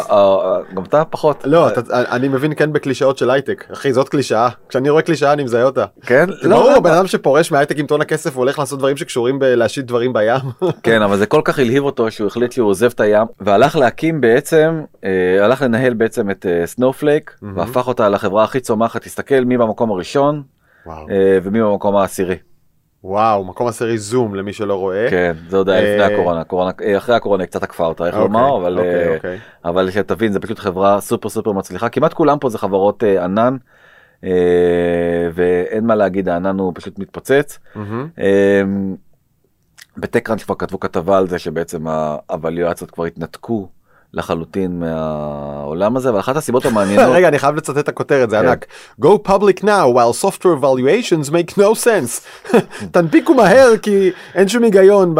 גם אתה פחות. לא, אני מבין כן בקלישאות של הייטק. אחי, זאת קלישאה. כשאני רואה קלישאה, אני מזהה אותה. כן? ברור, בן אדם שפורש מהייטק עם טון הכסף, הוא הולך לעשות דברים שקשורים בלהשית דברים בים. כן, אבל זה כל כך הלהיב אותו, שהוא החליט שהוא עוזב את הים, והלך להקים בעצם, הלך לנהל בעצם את סנואופלייק, והפך אותה לחברה הכי צומחת. תסתכל מי במקום הראשון, ומי במקום העשירי. וואו, מקום עשירי זום למי שלא רואה. כן, זה עוד היה לפני הקורונה. אחרי הקורונה קצת עקפה אותה, איך לומר, אבל שתבין, זה פשוט חברה סופר סופר מצליחה. כמעט כולם פה זה חברות ענן, ואין מה להגיד, הענן הוא פשוט מתפוצץ. בטקראנץ' כבר כתבו כתבה על זה, שבעצם האבליואציות כבר התנתקו לחלוטין מהעולם הזה, אבל אחת הסיבות המעניינות... רגע, אני חייב לצטט את הכותרת, זה ענק. Go public now, while software valuations make no sense. תנפיקו מהר, כי אין שום היגיון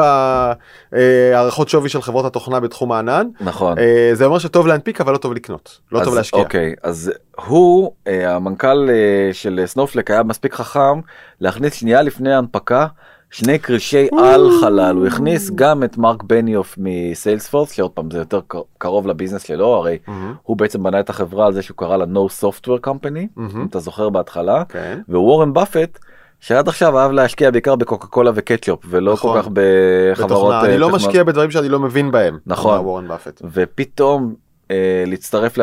בהערכות שווי של חברות התוכנה בתחום הענן. נכון. זה אומר שטוב להנפיק, אבל לא טוב לקנות. לא טוב להשקיע. אוקיי, אז הוא, המנכ"ל של סנואופלייק, היה מספיק חכם להכניס שנייה לפני ההנפקה, שני קרישי על חלל, הוא הכניס גם את מרק בניוף מסיילספורס, שעוד פעם זה יותר קרוב לביזנס שלו, הרי הוא בעצם בנה את החברה על זה שהוא קרא לה No Software Company, אם אתה זוכר בהתחלה, וורן בפט, שעד עכשיו אהב להשקיע בעיקר בקוקה קולה וקטשופ, ולא כל כך בחברות... אני לא משקיע בדברים שאני לא מבין בהם. נכון, ופתאום להצטרף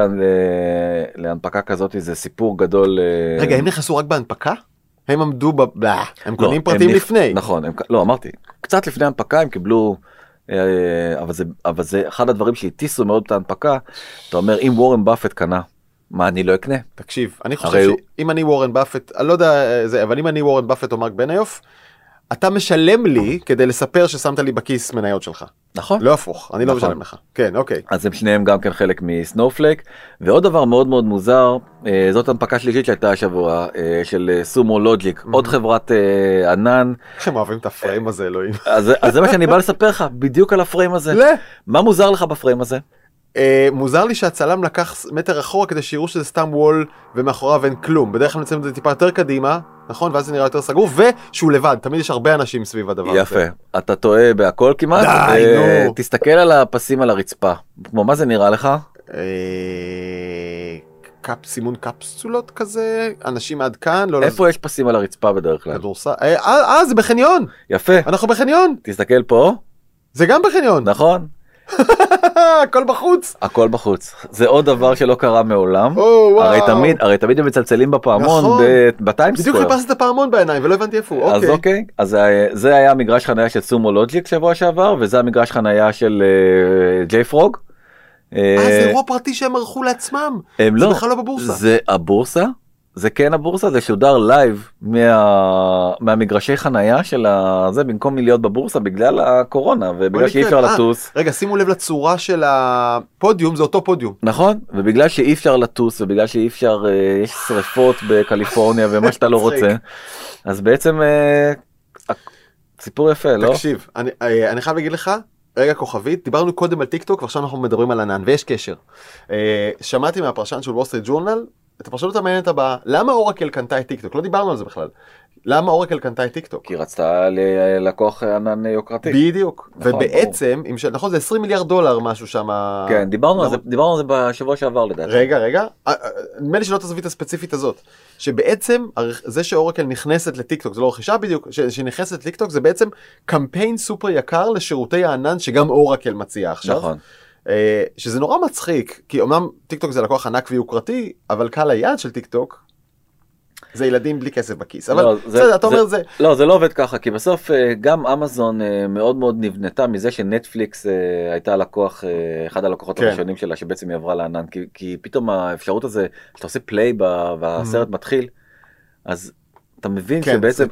להנפקה כזאת זה סיפור גדול. רגע, הם נכנסו רק בהנפקה? הם עמדו, הם קונים פרטים לפני. נכון, לא, אמרתי, קצת לפני ההנפקה הם קיבלו אבל זה אחד הדברים שהטיסו מאוד את ההנפקה. אתה אומר, אם וורן בפט קנה, מה אני לא אקנה? תקשיב, אני חושב שאם אני וורן בפט, אני לא יודע זה, אבל אם אני וורן בפט או מרק בניוף, אתה משלם לי כדי לספר ששמת לי בכיס מניות שלך. נכון. לא הפוך, אני לא משלם לך. כן, אוקיי. אז הם שניהם גם כן חלק מסנופלייק. ועוד דבר מאוד מאוד מוזר, זאת הנפקה שלישית שהייתה השבוע, של סומולוגיק, עוד חברת ענן. הם אוהבים את הפריים הזה, אלוהים. אז זה מה שאני בא לספר לך, בדיוק על הפריים הזה. לא. מה מוזר לך בפריים הזה? מוזר לי שהצלם לקח מטר אחורה כדי שיראו שזה סתם וול ומאחוריו אין כלום. בדרך כלל נצאים את זה טיפה יותר קדימה, נכון? ואז זה נראה יותר סגור, ושהוא לבד. תמיד יש הרבה אנשים סביב הדבר הזה. יפה. אתה טועה בהכל כמעט. די, נו. תסתכל על הפסים על הרצפה. כמו מה זה נראה לך? סימון קפסולות כזה, אנשים עד כאן. איפה יש פסים על הרצפה בדרך כלל? כדורסל. זה בחניון. יפה. אנחנו בחניון. תסתכל פה. זה גם בחניון. נכון. הכל בחוץ. הכל בחוץ. זה עוד דבר שלא קרה מעולם. הרי תמיד הם מצלצלים בפעמון בטיימסקויר. בדיוק חיפשת את הפעמון בעיניים ולא הבנתי איפה הוא. אז אוקיי, אז זה היה מגרש חנייה של סומולוגיק שבוע שעבר, וזה המגרש חנייה של JFrog. זה אירוע פרטי שהם ערכו לעצמם. זה בכלל לא בבורסה. זה הבורסה? זה כן הבורסה, זה שודר לייב מהמגרשי חנייה של זה, במקום מלהיות בבורסה בגלל הקורונה, ובגלל שאי אפשר לטוס. רגע, שימו לב לצורה של הפודיום, זה אותו פודיום. נכון, ובגלל שאי אפשר לטוס, ובגלל שאי אפשר, יש שריפות בקליפורניה, ומה שאתה לא רוצה, אז בעצם, סיפור יפה, לא? תקשיב, אני חייב להגיד לך, רגע כוכבית, דיברנו קודם על טיק טוק, ועכשיו אנחנו מדברים על ענן, ויש קשר. שמעתי מהפרשן של וול סטריט ג'ורנל, אתה פשוט המעניינת הבאה, למה אורקל קנתה את טיק טוק? לא דיברנו על זה בכלל. למה אורקל קנתה את טיק טוק? כי רצתה ללקוח ענן יוקרתי. בדיוק. ובעצם, נכון, זה 20 מיליארד דולר משהו שם. כן, דיברנו על זה בשבוע שעבר לדעת. רגע. נדמה לי שלא תעזבי את הספציפית הזאת. שבעצם, זה שאורקל נכנסת לטיק טוק, זה לא רכישה בדיוק, שנכנסת לטיק טוק, זה בעצם קמפיין סופר יקר לשירותי הענן שגם אורקל מציעה עכשיו. נכון. שזה נורא מצחיק, כי אומנם טיק טוק זה לקוח ענק ויוקרתי, אבל קהל היעד של טיק טוק זה ילדים בלי כסף בכיס. אבל בסדר, אתה אומר זה... לא, זה לא עובד ככה, כי בסוף גם אמזון מאוד מאוד נבנתה מזה שנטפליקס הייתה לקוח, אחד הלקוחות הראשונים שלה, שבעצם היא עברה לענן, כי פתאום האפשרות הזה, שאתה עושה פליי והסרט מתחיל, אז... אתה מבין שבעצם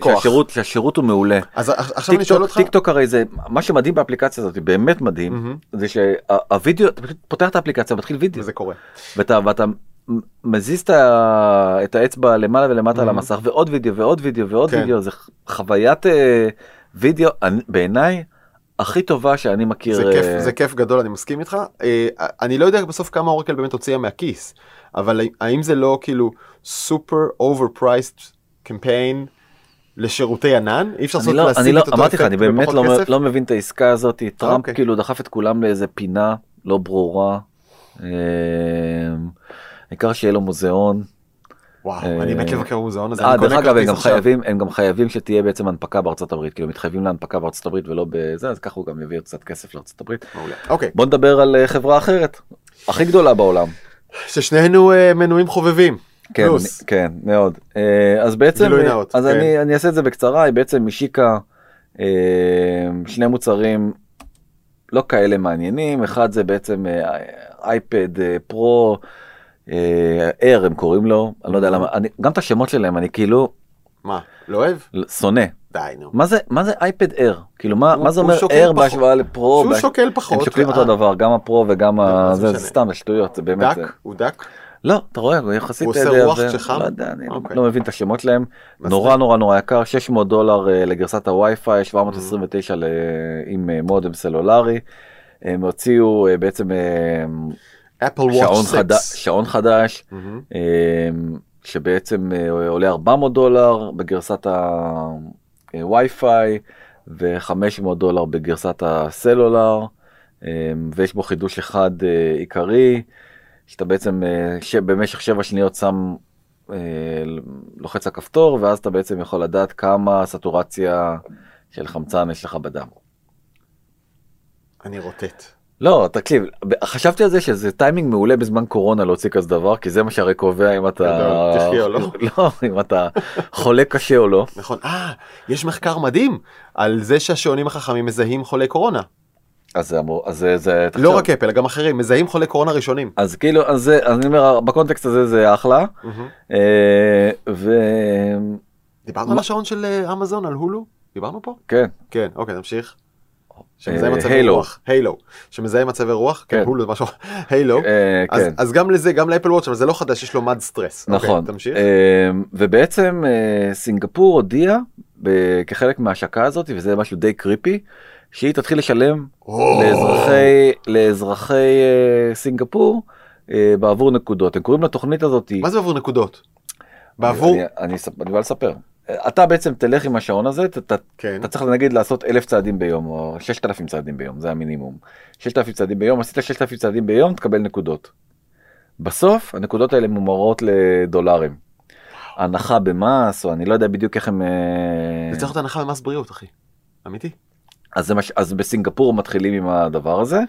שהשירות הוא מעולה. אז עכשיו אני שואל אותך... טיק טוק הרי זה, מה שמדהים באפליקציה הזאת, באמת מדהים, זה שהווידאו, אתה פותח את האפליקציה, מתחיל וידאו. וזה קורה. ואתה מזיז את האצבע למעלה ולמטה על המסך, ועוד וידאו, ועוד וידאו, ועוד וידאו, זה חוויית וידאו, בעיניי, הכי טובה שאני מכיר. זה כיף גדול, אני מסכים איתך. אני לא יודע בסוף כמה אורקל באמת הוציאה מהכיס, אבל האם זה לא כאילו סופר overpriced קמפיין לשירותי ענן, אי אפשר לעשות להשיג את אותו אפקט. אני באמת לא מבין את העסקה הזאת, טראמפ כאילו דחף את כולם לאיזה פינה לא ברורה, העיקר שיהיה לו מוזיאון. וואו, אני באמת לבקר מוזיאון, אז אני קונה כרטיס עכשיו. הם גם חייבים שתהיה בעצם הנפקה בארצות הברית, כאילו מתחייבים להנפקה בארצות הברית ולא בזה, אז ככה הוא גם יביא קצת כסף לארצות הברית. בוא נדבר על חברה אחרת, הכי גדולה בעולם. ששנינו מנויים חובבים. כן, מאוד. אז בעצם, אז אני אעשה את זה בקצרה, היא בעצם משיקה שני מוצרים לא כאלה מעניינים, אחד זה בעצם אייפד פרו, אייר הם קוראים לו, אני לא יודע למה, גם את השמות שלהם, אני כאילו... מה, לא אוהב? שונא. די, נו. מה זה אייפד אייר? כאילו, מה זה אומר אייר בהשוואה לפרו? שהוא שוקל פחות. הם שוקלים אותו דבר, גם הפרו וגם ה... זה סתם, השטויות, זה באמת... דק, הוא דק. לא, אתה רואה, הוא יחסית... הוא עושה רוח שחם? לא יודע, אני לא מבין את השמות להם. נורא נורא נורא יקר, $600 לגרסת הווי-פיי, 729 עם מודם סלולרי. הם הוציאו בעצם שעון חדש, שבעצם עולה $400 בגרסת הווי-פיי, ו$500 בגרסת הסלולר, ויש בו חידוש אחד עיקרי, שאתה בעצם במשך 7 שניות לוחץ הכפתור, ואז אתה בעצם יכול לדעת כמה סטורציה של חמצן יש לך בדם. אני רוטט. לא, תקשיב, חשבתי על זה שזה טיימינג מעולה בזמן קורונה להוציא כזה דבר, כי זה מה שהרי קובע אם אתה... תחיה או לא. לא, אם אתה חולה קשה או לא. נכון, יש מחקר מדהים על זה שהשעונים החכמים מזהים חולי קורונה. אז זה לא רק אפל, גם אחרים, מזהים חולי קורונה ראשונים. אז כאילו, אז אני אומר, בקונטקסט הזה זה אחלה. דיברנו על השעון של אמזון, על הולו? דיברנו פה? כן. כן, אוקיי, נמשיך. שמזהים מצבי רוח. הילו. שמזהים מצבי רוח, כן, הולו זה משהו, הילו. אז גם לזה, גם לאפל וואץ', אבל זה לא חדש, יש לו מד סטרס. נכון. תמשיך. ובעצם סינגפור הודיעה, כחלק מההשקה הזאת, וזה משהו די קריפי, שהיא תתחיל לשלם לאזרחי סינגפור בעבור נקודות. הם קוראים לתוכנית הזאת... מה זה בעבור נקודות? בעבור... אני בא לספר. אתה בעצם תלך עם השעון הזה, אתה צריך לנגיד לעשות 1,000 צעדים ביום, או 6,000 צעדים ביום, זה המינימום. 6,000 צעדים ביום, עשית 6,000 צעדים ביום, תקבל נקודות. בסוף, הנקודות האלה מומרות לדולרים. הנחה במס, או אני לא יודע בדיוק איך הם... זה צריך להיות הנחה במס בריאות, אחי. אמיתי? אז בסינגפור מתחילים עם הדבר הזה,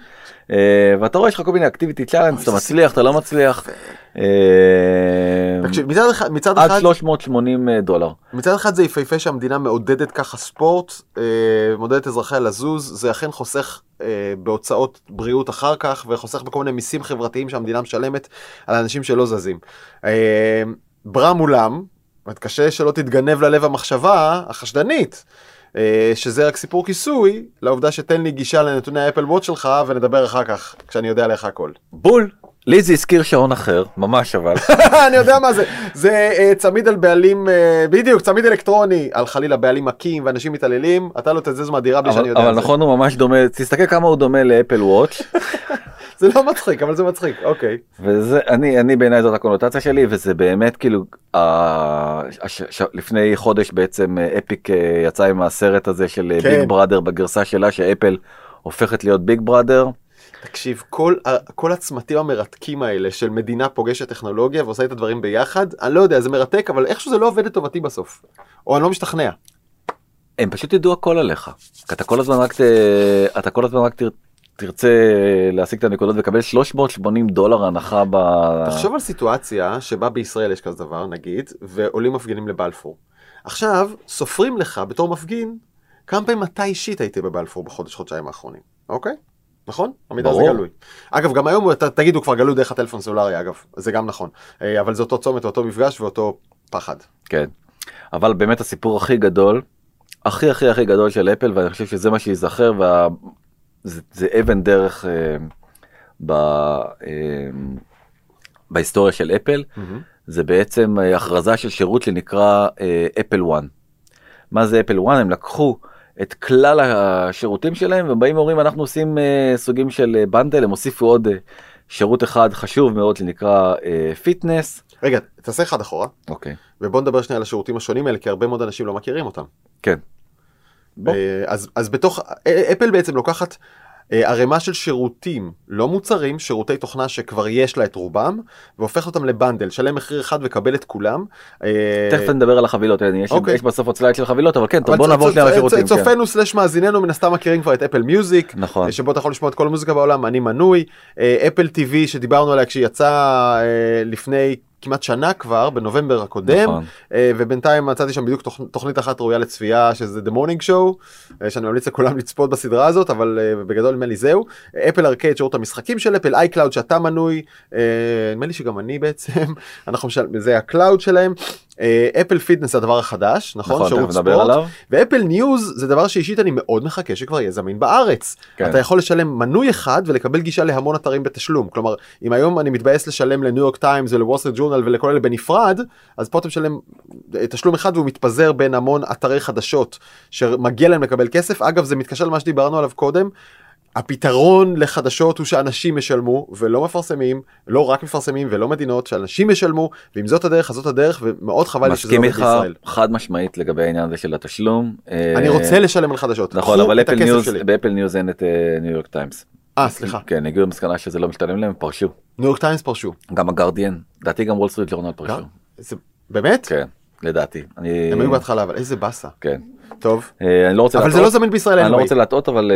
ואתה רואה, יש לך כל מיני אקטיביטי צ'אלנס, אתה מצליח, אתה לא מצליח. תקשיב, מצד אחד... עד $380. מצד אחד זה יפהפה שהמדינה מעודדת ככה ספורט, מעודדת אזרחיה לזוז, זה אכן חוסך בהוצאות בריאות אחר כך, וחוסך בכל מיני מיסים חברתיים שהמדינה משלמת על אנשים שלא זזים. ברם אולם, קשה שלא תתגנב ללב המחשבה החשדנית, שזה רק סיפור כיסוי, לעובדה שתן לי גישה לנתוני האפל וואץ' שלך, ונדבר אחר כך, כשאני יודע עליך הכל. בול! לי זה הזכיר שעון אחר, ממש אבל. אני יודע מה זה. זה צמיד על בעלים, בדיוק, צמיד אלקטרוני, על חלילה בעלים מכים ואנשים מתעללים, אתה לא תזז מהדירה בלי שאני יודע את זה. אבל נכון, הוא ממש דומה, תסתכל כמה הוא דומה לאפל וואץ'. זה לא מצחיק, אבל זה מצחיק, אוקיי. וזה, אני בעיניי זאת הקונוטציה שלי, וזה באמת כאילו, לפני חודש בעצם אפיק יצא עם הסרט הזה של ביג בראדר בגרסה שלה, שאפל הופכת להיות ביג בראדר. תקשיב, כל הצמתים המרתקים האלה של מדינה פוגשת טכנולוגיה ועושה את הדברים ביחד, אני לא יודע, זה מרתק, אבל איכשהו זה לא עובד לטובתי בסוף. או אני לא משתכנע. הם פשוט ידעו הכל עליך. אתה כל הזמן רק תרצה להשיג את הנקודות וקבל $380 הנחה ב... תחשוב על סיטואציה שבה בישראל יש כזה דבר, נגיד, ועולים מפגינים לבלפור. עכשיו, סופרים לך בתור מפגין, כמה פעמים אתה אישית הייתי בבלפור בחודש-חודשיים האחרונים, אוקיי? נכון? המידע זה גלוי. אגב, גם היום, תגיד, הוא כבר גלוי דרך הטלפון סלולרי, אגב, זה גם נכון. אבל זה אותו צומת, אותו מפגש ואותו פחד. כן. אבל באמת הסיפור הכי גדול, הכי הכי הכי גדול של אפל, ואני חושב שזה מה שיזכר, זה אבן דרך בהיסטוריה של אפל, זה בעצם הכרזה של שירות שנקרא אפל וואן. מה זה אפל וואן? הם לקחו את כלל השירותים שלהם, והם באים ואומרים, אנחנו עושים סוגים של בנדל, הם הוסיפו עוד שירות אחד חשוב מאוד, שנקרא פיטנס. רגע, תעשה אחד אחורה. אוקיי. ובוא נדבר שנייה על השירותים השונים האלה, כי הרבה מאוד אנשים לא מכירים אותם. כן. אז בתוך, אפל בעצם לוקחת ערימה של שירותים, לא מוצרים, שירותי תוכנה שכבר יש לה את רובם, והופך אותם לבנדל, שלם מחיר אחד וקבל את כולם. תכף נדבר על החבילות, יש בסוף עוד סלייד של חבילות, אבל כן, בוא נעבור שני לשירותים. צופנו סלש מאזיננו, מן הסתם מכירים כבר את אפל מיוזיק, שבו אתה יכול לשמוע את כל המוזיקה בעולם, אני מנוי, אפל טיווי שדיברנו עליה כשיצא לפני כמעט שנה כבר, בנובמבר הקודם, ובינתיים מצאתי שם בדיוק תוכנית אחת ראויה לצפייה, שזה The Morning Show, שאני ממליץ לכולם לצפות בסדרה הזאת, אבל בגדול נדמה לי זהו. אפל ארקייד, שירות המשחקים של אפל, איי-קלאוד שאתה מנוי, נדמה לי שגם אני בעצם, זה הקלאוד שלהם, אפל פיטנס זה הדבר החדש, נכון? שירות ספורט, ואפל ניוז זה דבר שאישית אני מאוד מחכה שכבר יהיה זמין בארץ. אתה יכול לשלם מנוי אחד ולקבל גישה להמון אתרים בתשלום. כלומר, אם היום אני מתבאס לשלם לניו יורק טיימס ולוול סטריט ג'ורנל ולכל אלה בנפרד, אז פה אתה משלם תשלום אחד והוא מתפזר בין המון אתרי חדשות שמגיע להם לקבל כסף. אגב, זה מתקשר למה שדיברנו עליו קודם. הפתרון לחדשות הוא שאנשים ישלמו ולא מפרסמים, לא רק מפרסמים ולא מדינות, שאנשים ישלמו, ואם זאת הדרך, אז זאת הדרך, ומאוד חבל לי שזה לא בישראל. חד משמעית לגבי העניין הזה של התשלום. אני רוצה לשלם על חדשות. נכון, אבל באפל ניוז אין את ניו יורק טיימס. סליחה. כן, הגיעו למסקנה שזה לא משתלם להם, פרשו. ניו יורק טיימס פרשו. גם הגרדיאן, לדעתי גם וול סטריט ג'ורנל פרשו. באמת? כן, לדעתי. הם היו בהתחלה, אבל איזה באסה. כן. טוב, אבל זה לא זמין בישראל. אני לא רוצה להטעות, אבל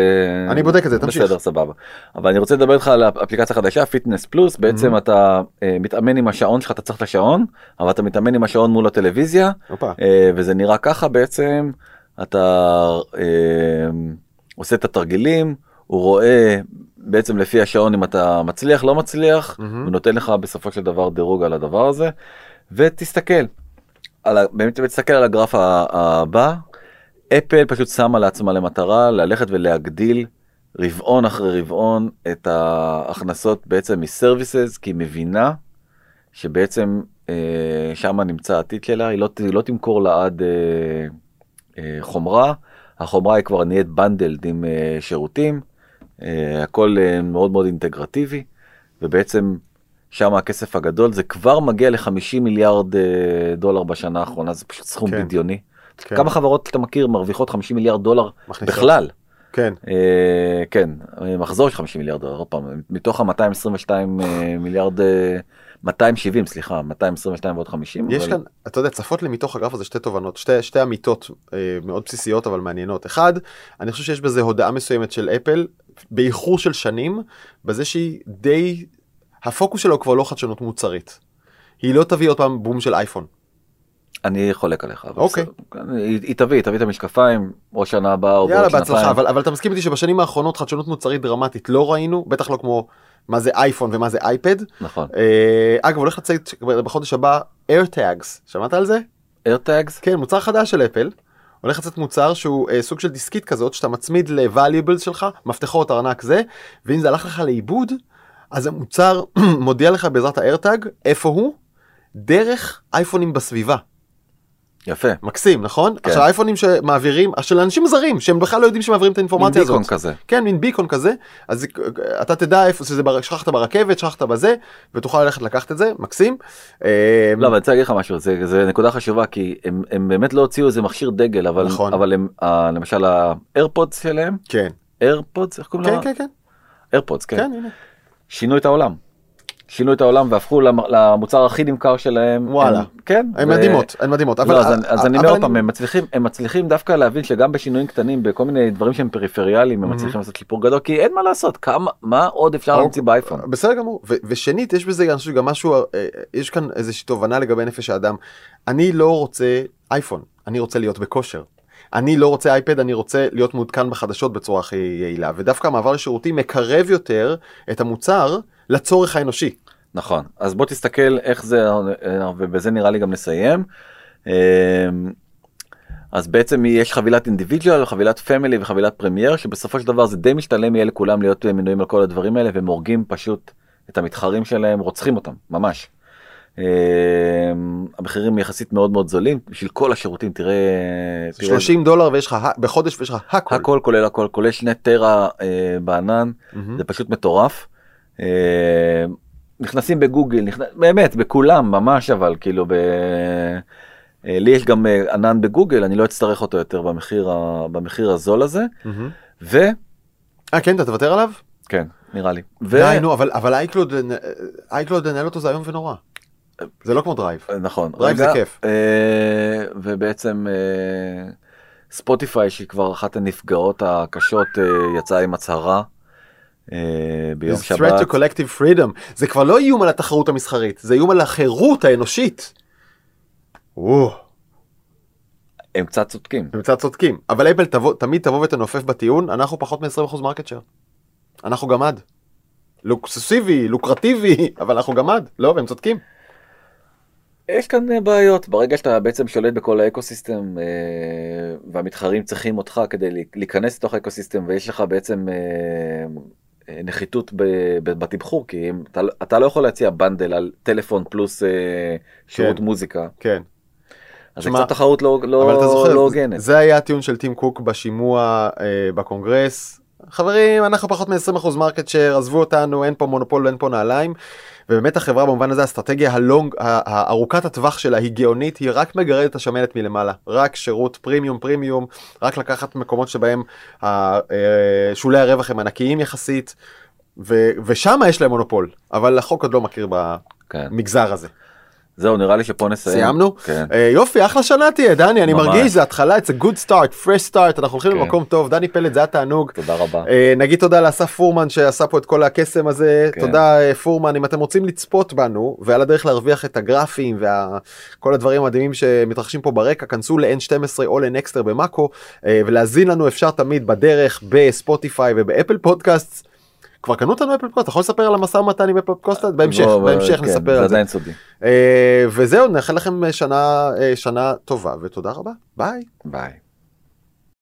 אני בודק את זה, תמשיך. בסדר, סבבה. אבל אני רוצה לדבר איתך על האפליקציה החדשה, פיטנס פלוס. בעצם אתה מתאמן עם השעון שלך, אתה צריך את השעון, אבל אתה מתאמן עם השעון מול הטלוויזיה, וזה נראה ככה בעצם, אתה עושה את התרגילים, הוא רואה בעצם לפי השעון אם אתה מצליח, לא מצליח, ונותן לך בסופו של דבר דירוג על הדבר הזה, ותסתכל. באמת תסתכל על הגרף הבא, אפל פשוט שמה לעצמה למטרה ללכת ולהגדיל רבעון אחרי רבעון את ההכנסות בעצם מסרוויסס, כי היא מבינה שבעצם שם נמצא העתיד שלה, היא לא תמכור לעד חומרה, החומרה היא כבר נהיית בנדלד עם שירותים, הכל מאוד מאוד אינטגרטיבי, ובעצם שם הכסף הגדול, זה כבר מגיע ל$50 מיליארד בשנה האחרונה, זה פשוט סכום בדיוני. כן. כמה חברות שאתה מכיר מרוויחות $50 מיליארד מכניסות. בכלל? כן. כן, מחזור של $50 מיליארד, עוד פעם, מתוך ה-222 ועוד 50. יש כאן, אתה יודע, צפות לי מתוך הגרף הזה שתי תובנות, שתי אמיתות מאוד בסיסיות אבל מעניינות. אחד, אני חושב שיש בזה הודעה מסוימת של אפל, באיחור של שנים, בזה שהיא די, הפוקוס שלו כבר לא חדשנות מוצרית. היא לא תביא עוד פעם בום של אייפון. אני חולק עליך. אוקיי. היא תביא את המשקפיים, או שנה הבאה, או בעוד שנתיים. יאללה, בהצלחה, אבל אתה מסכים איתי שבשנים האחרונות חדשנות מוצרית דרמטית לא ראינו, בטח לא כמו מה זה אייפון ומה זה אייפד. נכון. אגב, הולך לצאת בחודש הבא, AirTags. שמעת על זה? AirTags? כן, מוצר חדש של אפל. הולך לצאת מוצר שהוא סוג של דיסקית כזאת, שאתה מצמיד ל-valuables שלך, מפתחות ארנק זה, ואם זה הלך לך לאיבוד, אז המוצר מודיע לך בעזרת ה-AirTag, איפה הוא? דרך אייפונים בסביבה. יפה. מקסים, נכון? עכשיו, האייפונים שמעבירים, של אנשים זרים, שהם בכלל לא יודעים שמעבירים את האינפורמציה הזאת. מין ביקון כזה. כן, מין ביקון כזה. אז אתה תדע איפה, שכחת ברכבת, שכחת בזה, ותוכל ללכת לקחת את זה, מקסים. לא, אבל אני רוצה להגיד לך משהו, זה נקודה חשובה, כי הם באמת לא הוציאו איזה מכשיר דגל, אבל הם, למשל, האיירפודס שלהם. כן. איירפודס, איך קוראים לה? כן. איירפודס, כן. שינו את העולם. שינו את העולם והפכו למוצר הכי נמכר שלהם. וואלה. כן. הן מדהימות. אז אני אומר פעם, הם מצליחים דווקא להבין שגם בשינויים קטנים, בכל מיני דברים שהם פריפריאליים, הם מצליחים לעשות שיפור גדול, כי אין מה לעשות. מה עוד אפשר להמציא באייפון? בסדר גמור. ושנית, יש בזה גם משהו, יש כאן איזושהי תובנה לגבי נפש האדם. אני לא רוצה אייפון, אני רוצה להיות בכושר. אני לא רוצה אייפד, אני רוצה להיות מעודכן בחדשות בצורה הכי יעילה. ודווקא המעבר לשירותי מקרב יותר את המוצר לצורך האנושי. נכון. אז בוא תסתכל איך זה, ובזה נראה לי גם נסיים. אז בעצם יש חבילת אינדיבידואל, חבילת פמילי וחבילת פרמייר, שבסופו של דבר זה די משתלם יהיה לכולם להיות מנויים על כל הדברים האלה, והם הורגים פשוט את המתחרים שלהם, רוצחים אותם, ממש. המחירים יחסית מאוד מאוד זולים, בשביל כל השירותים תראה... $30 ויש לך, בחודש ויש לך הכל. הכל כולל הכל, כולל 2 טרה בענן, זה פשוט מטורף. נכנסים בגוגל, באמת, בכולם, ממש, אבל כאילו, לי יש גם ענן בגוגל, אני לא אצטרך אותו יותר במחיר הזול הזה, כן, אתה תוותר עליו? כן, נראה לי. די, נו, אבל אייקלוד נהל אותו זה היום ונורא. זה לא כמו דרייב. נכון. דרייב זה כיף. ובעצם ספוטיפיי, שהיא כבר אחת הנפגעות הקשות, יצאה עם הצהרה ביום שבת. Threat to collective freedom. זה כבר לא איום על התחרות המסחרית, זה איום על החירות האנושית. הם קצת צודקים. אבל אפל תמיד תבוא ותנופף בטיעון, אנחנו פחות מ-20% מרקט שייר. אנחנו גם עד. לוקססיבי, לוקרטיבי, אבל אנחנו גם עד. לא, והם צודקים. יש כאן בעיות, ברגע שאתה בעצם שולט בכל האקוסיסטם, והמתחרים צריכים אותך כדי להיכנס לתוך האקוסיסטם, ויש לך בעצם נחיתות בתמחור, כי אתה לא יכול להציע בנדל על טלפון פלוס שירות מוזיקה. כן. אז זה קצת תחרות לא הוגנת. זה היה הטיעון של טים קוק בשימוע בקונגרס, חברים, אנחנו פחות מ-20% מרקט שייר, עזבו אותנו, אין פה מונופול, אין פה נעליים, ובאמת החברה במובן הזה, האסטרטגיה הארוכת הטווח שלה היא גאונית, היא רק מגרדת השמנת מלמעלה, רק שירות פרימיום, רק לקחת מקומות שבהם שולי הרווח הם ענקיים יחסית, ושם יש להם מונופול, אבל החוק עוד לא מכיר במגזר הזה. זהו, נראה לי שפה נסיים. סיימנו? כן. יופי, אחלה שנה תהיה, דני, אני מרגיש, זה התחלה, it's a good start, fresh start, אנחנו הולכים למקום טוב, דני פלד, זה היה תענוג. תודה רבה. נגיד תודה לאסף פורמן שעשה פה את כל הקסם הזה, תודה פורמן, אם אתם רוצים לצפות בנו, ועל הדרך להרוויח את הגרפים, וכל הדברים המדהימים שמתרחשים פה ברקע, כנסו ל-N12 או ל-Nexter במאקו, ולהזין לנו אפשר תמיד בדרך, בספוטיפיי ובאפל פודקאסטס. כבר קנו אותנו אפל פודקאסט, אתה יכול לספר על המסע ומתן עם אפל פודקאסט? בהמשך נספר על זה. וזהו, נאחל לכם שנה טובה, ותודה רבה. ביי. ביי.